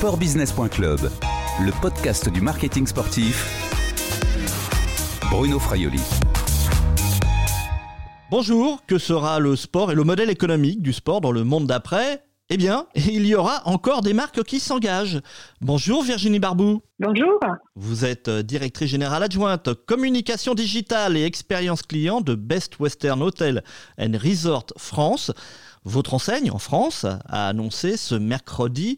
Sportbusiness.club, le podcast du marketing sportif. Bruno Fraioli. Bonjour, que sera le sport et le modèle économique du sport dans le monde d'après ? Eh bien, il y aura encore des marques qui s'engagent. Bonjour Virginie Barbou. Bonjour. Vous êtes directrice générale adjointe communication digitale et expérience client de Best Western Hotel and Resort France. Votre enseigne en France a annoncé ce mercredi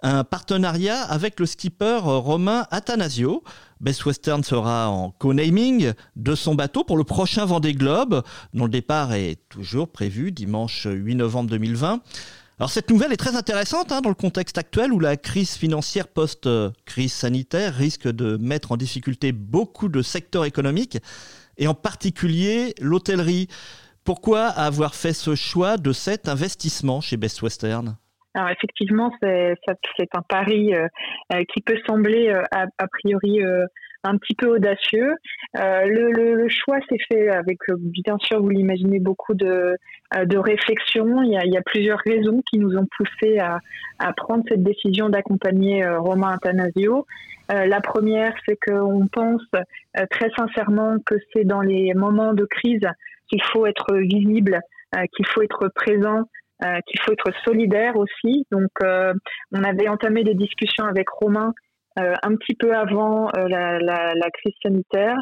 un partenariat avec le skipper Romain Attanasio. Best Western sera en co-naming de son bateau pour le prochain Vendée Globe, dont le départ est toujours prévu dimanche 8 novembre 2020. Alors cette nouvelle est très intéressante dans le contexte actuel où la crise financière post-crise sanitaire risque de mettre en difficulté beaucoup de secteurs économiques et en particulier l'hôtellerie. Pourquoi avoir fait ce choix de cet investissement chez Best Western ? Alors effectivement, c'est un pari qui peut sembler a priori un petit peu audacieux. Le choix s'est fait avec, bien sûr, vous l'imaginez, beaucoup de réflexion. Il y a plusieurs raisons qui nous ont poussés à prendre cette décision d'accompagner Romain Attanasio. La première, c'est qu'on pense très sincèrement que c'est dans les moments de crise qu'il faut être visible, qu'il faut être présent, qu'il faut être solidaire aussi. Donc, on avait entamé des discussions avec Romain un petit peu avant la crise sanitaire.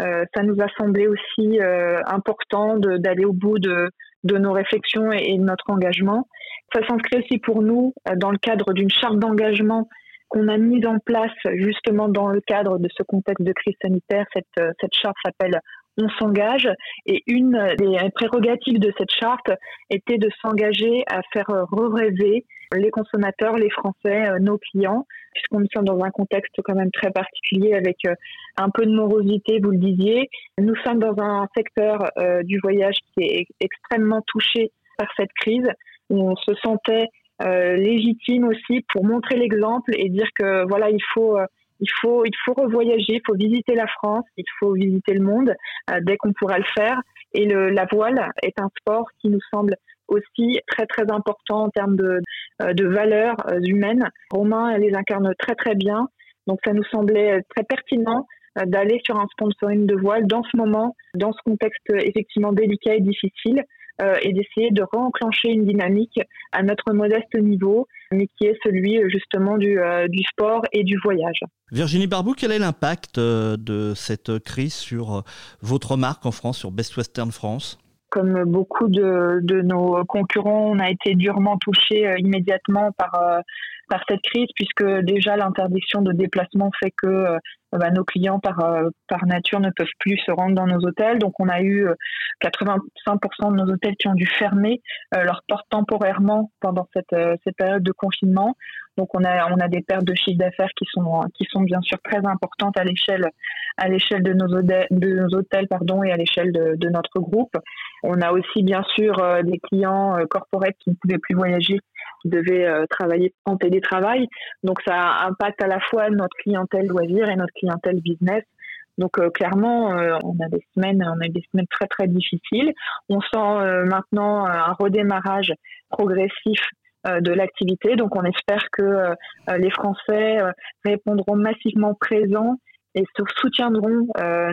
Ça nous a semblé aussi important d'aller au bout de nos réflexions et de notre engagement. Ça s'inscrit aussi pour nous dans le cadre d'une charte d'engagement qu'on a mise en place justement dans le cadre de ce contexte de crise sanitaire. Cette charte s'appelle « On s'engage » et une des prérogatives de cette charte était de s'engager à faire rêver les consommateurs, les Français, nos clients, puisqu'on nous sommes dans un contexte quand même très particulier avec un peu de morosité, vous le disiez. Nous sommes dans un secteur du voyage qui est extrêmement touché par cette crise, où on se sentait légitime aussi pour montrer l'exemple et dire que voilà, il faut revoyager, il faut visiter la France, il faut visiter le monde dès qu'on pourra le faire. Et la voile est un sport qui nous semble aussi très très important en termes de valeurs humaines. Romain, elle les incarne très très bien. Donc ça nous semblait très pertinent d'aller sur un sponsoring de voile dans ce moment, dans ce contexte effectivement délicat et difficile, et d'essayer de réenclencher une dynamique à notre modeste niveau, mais qui est celui justement du sport et du voyage. Virginie Barbou, quel est l'impact de cette crise sur votre marque en France, sur Best Western France ? Comme beaucoup de nos concurrents, on a été durement touchés immédiatement par cette crise, puisque déjà l'interdiction de déplacement fait que nos clients par nature ne peuvent plus se rendre dans nos hôtels. Donc on a eu 85% de nos hôtels qui ont dû fermer leurs portes temporairement pendant cette période de confinement. Donc on a des pertes de chiffre d'affaires qui sont bien sûr très importantes à l'échelle de nos hôtels, et à l'échelle de notre groupe. On a aussi bien sûr des clients corporate qui ne pouvaient plus voyager, qui devaient travailler en télétravail. Donc ça impacte à la fois notre clientèle loisir et notre clientèle business. Donc clairement, on a des semaines très très difficiles. On sent maintenant un redémarrage progressif de l'activité. Donc on espère que les Français répondront massivement présents et soutiendront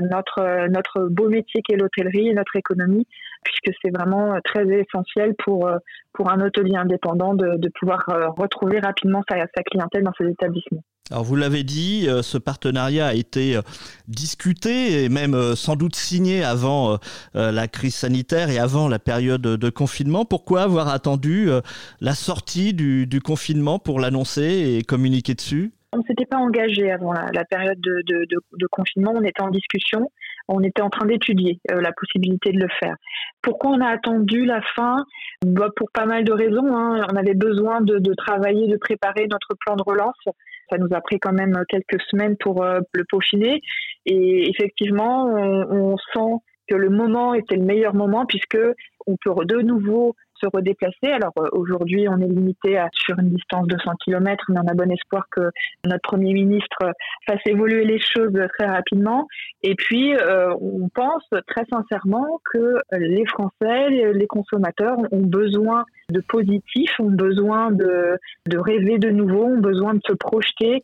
notre beau métier qu'est l'hôtellerie et notre économie, puisque c'est vraiment très essentiel pour un hôtelier indépendant de pouvoir retrouver rapidement sa clientèle dans ses établissements. Alors vous l'avez dit, ce partenariat a été discuté et même sans doute signé avant la crise sanitaire et avant la période de confinement. Pourquoi avoir attendu la sortie du confinement pour l'annoncer et communiquer dessus ? On ne s'était pas engagé avant la période de confinement, on était en discussion, on était en train d'étudier la possibilité de le faire. Pourquoi on a attendu la fin ? Pour pas mal de raisons. On avait besoin de travailler, de préparer notre plan de relance. Ça nous a pris quand même quelques semaines pour le peaufiner. Et effectivement, on sent que le moment était le meilleur moment puisque on peut de nouveau se redéplacer. Alors aujourd'hui, on est limité sur une distance de 100 km, mais on a bon espoir que notre Premier ministre fasse évoluer les choses très rapidement. Et puis, on pense très sincèrement que les Français, les consommateurs ont besoin de positif, ont besoin de rêver de nouveau, ont besoin de se projeter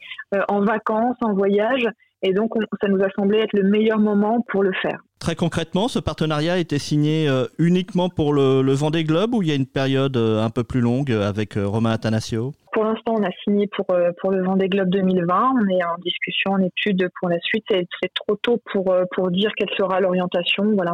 en vacances, en voyage. Et donc, ça nous a semblé être le meilleur moment pour le faire. Très concrètement, ce partenariat a été signé uniquement pour le Vendée Globe ou il y a une période un peu plus longue avec Romain Attanasio ? Pour l'instant, on a signé pour le Vendée Globe 2020. On est en discussion, en étude pour la suite. C'est trop tôt pour dire quelle sera l'orientation. Voilà,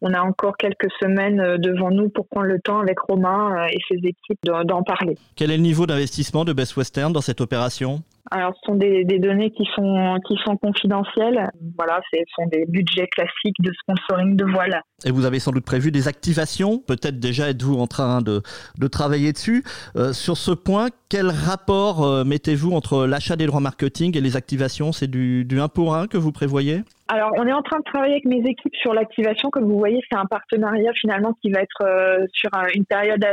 on a encore quelques semaines devant nous pour prendre le temps avec Romain et ses équipes d'en parler. Quel est le niveau d'investissement de Best Western dans cette opération ? Alors, ce sont des données qui sont confidentielles. Voilà, ce sont des budgets classiques de sponsoring de voile. Et vous avez sans doute prévu des activations. Peut-être déjà êtes-vous en train de travailler dessus. Sur ce point, quel rapport mettez-vous entre l'achat des droits marketing et les activations ? C'est du 1 pour 1 que vous prévoyez ? Alors, on est en train de travailler avec mes équipes sur l'activation. Comme vous voyez, c'est un partenariat finalement qui va être sur une période,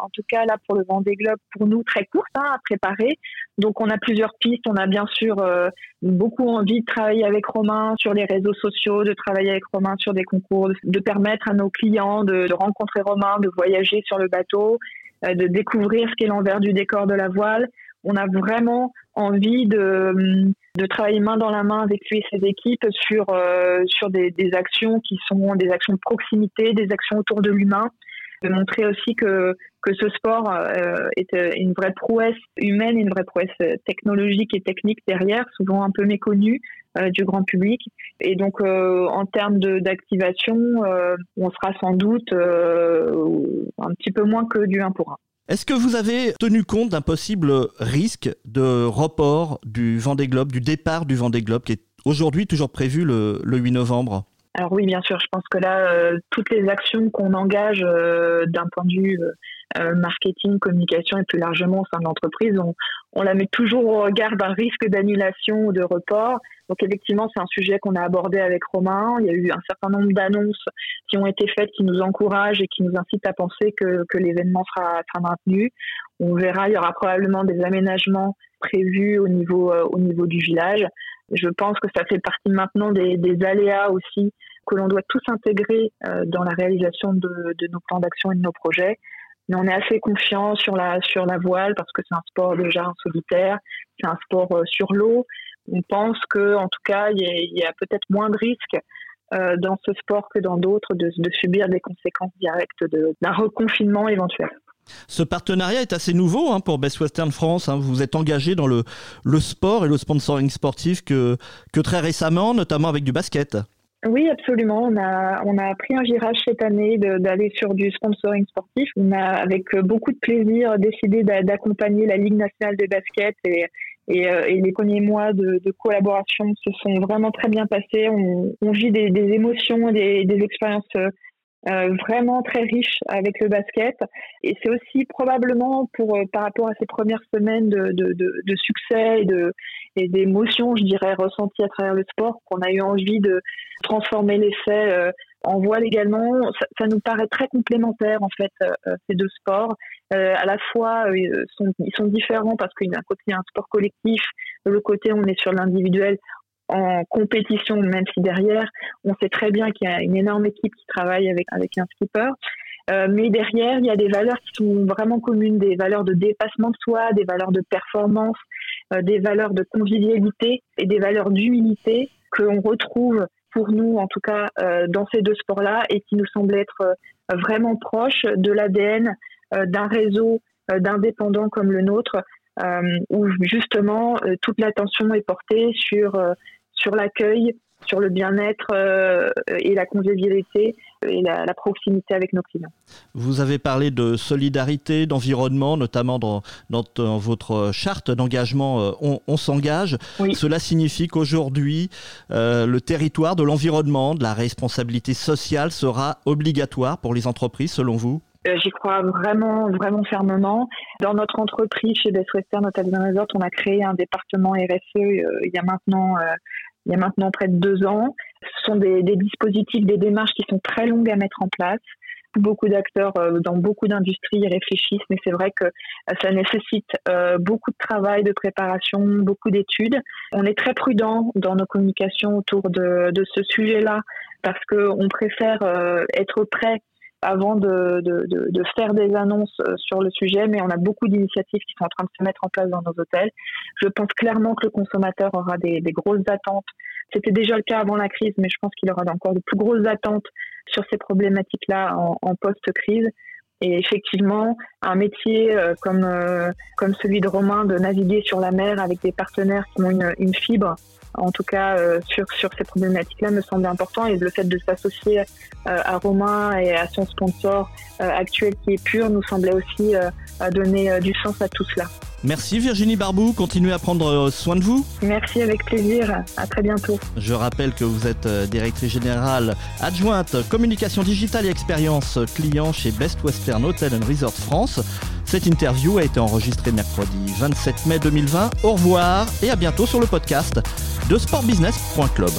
en tout cas là pour le Vendée Globe, pour nous très courte à préparer. Donc, on a plusieurs pistes. On a bien sûr beaucoup envie de travailler avec Romain sur les réseaux sociaux, de travailler avec Romain sur des concours, de permettre à nos clients de rencontrer Romain, de voyager sur le bateau, de découvrir ce qu'est l'envers du décor de la voile. On a vraiment envie de travailler main dans la main avec lui et ses équipes sur des actions qui sont des actions de proximité, des actions autour de l'humain, de montrer aussi que ce sport est une vraie prouesse humaine, une vraie prouesse technologique et technique derrière, souvent un peu méconnue du grand public. Et donc, en termes d'activation, on sera sans doute un petit peu moins que du 1 pour 1. Est-ce que vous avez tenu compte d'un possible risque de report du Vendée Globe, du départ du Vendée Globe, qui est aujourd'hui toujours prévu le 8 novembre ? Alors oui, bien sûr, je pense que là, toutes les actions qu'on engage d'un point de vue marketing, communication et plus largement au sein de l'entreprise, on la met toujours au regard d'un risque d'annulation ou de report. Donc effectivement, c'est un sujet qu'on a abordé avec Romain. Il y a eu un certain nombre d'annonces qui ont été faites, qui nous encouragent et qui nous incitent à penser que l'événement sera maintenu. On verra, il y aura probablement des aménagements prévus au niveau du village. Je pense que ça fait partie maintenant des aléas aussi que l'on doit tous intégrer dans la réalisation de nos plans d'action et de nos projets. Mais on est assez confiant sur la voile parce que c'est un sport déjà en solitaire, c'est un sport sur l'eau. On pense qu'en tout cas, il y a peut-être moins de risques dans ce sport que dans d'autres de subir des conséquences directes d'un reconfinement éventuel. Ce partenariat est assez nouveau pour Best Western France. Vous vous êtes engagé dans le sport et le sponsoring sportif que très récemment, notamment avec du basket. Oui, absolument. On a pris un virage cette année d'aller sur du sponsoring sportif. On a, avec beaucoup de plaisir, décidé d'accompagner la Ligue nationale de basket et les premiers mois de collaboration se sont vraiment très bien passés. On vit des émotions, des expériences vraiment très riche avec le basket et c'est aussi probablement par rapport à ces premières semaines de succès et d'émotions, je dirais, ressenties à travers le sport, qu'on a eu envie de transformer l'essai en voile également. Ça nous paraît très complémentaire en fait, ces deux sports. À la fois, ils sont différents parce qu'il y a un côté un sport collectif, de l'autre côté on est sur l'individuel en compétition, même si derrière, on sait très bien qu'il y a une énorme équipe qui travaille avec un skipper. Mais derrière, il y a des valeurs qui sont vraiment communes, des valeurs de dépassement de soi, des valeurs de performance, des valeurs de convivialité et des valeurs d'humilité qu'on retrouve pour nous, en tout cas, dans ces deux sports-là et qui nous semblent être vraiment proches de l'ADN d'un réseau d'indépendants comme le nôtre, où justement toute l'attention est portée sur l'accueil, sur le bien-être et la convivialité et la proximité avec nos clients. Vous avez parlé de solidarité, d'environnement, notamment dans votre charte d'engagement on s'engage. Oui. Cela signifie qu'aujourd'hui, le territoire de l'environnement, de la responsabilité sociale sera obligatoire pour les entreprises, selon vous ? J'y crois vraiment, vraiment fermement. Dans notre entreprise, chez Best Western Hotel and Resort, on a créé un département RSE il y a maintenant près de 2 ans. Ce sont des dispositifs, des démarches qui sont très longues à mettre en place. beaucoup d'acteurs dans beaucoup d'industries y réfléchissent, mais c'est vrai que ça nécessite beaucoup de travail, de préparation, beaucoup d'études. On est très prudent dans nos communications autour de ce sujet-là parce qu'on préfère être prêt avant de faire des annonces sur le sujet, mais on a beaucoup d'initiatives qui sont en train de se mettre en place dans nos hôtels. Je pense clairement que le consommateur aura des grosses attentes. C'était déjà le cas avant la crise, mais je pense qu'il aura encore de plus grosses attentes sur ces problématiques-là en post-crise. Et effectivement, un métier comme celui de Romain, de naviguer sur la mer avec des partenaires qui ont une fibre, en tout cas sur ces problématiques-là, me semble important. Et le fait de s'associer à Romain et à son sponsor actuel qui est Pure nous semblait aussi donner du sens à tout cela. Merci Virginie Barbou, continuez à prendre soin de vous. Merci, avec plaisir, à très bientôt. Je rappelle que vous êtes directrice générale adjointe communication digitale et expérience client chez Best Western Hotel and Resort France. Cette interview a été enregistrée mercredi 27 mai 2020. Au revoir et à bientôt sur le podcast de Sportbusiness.club.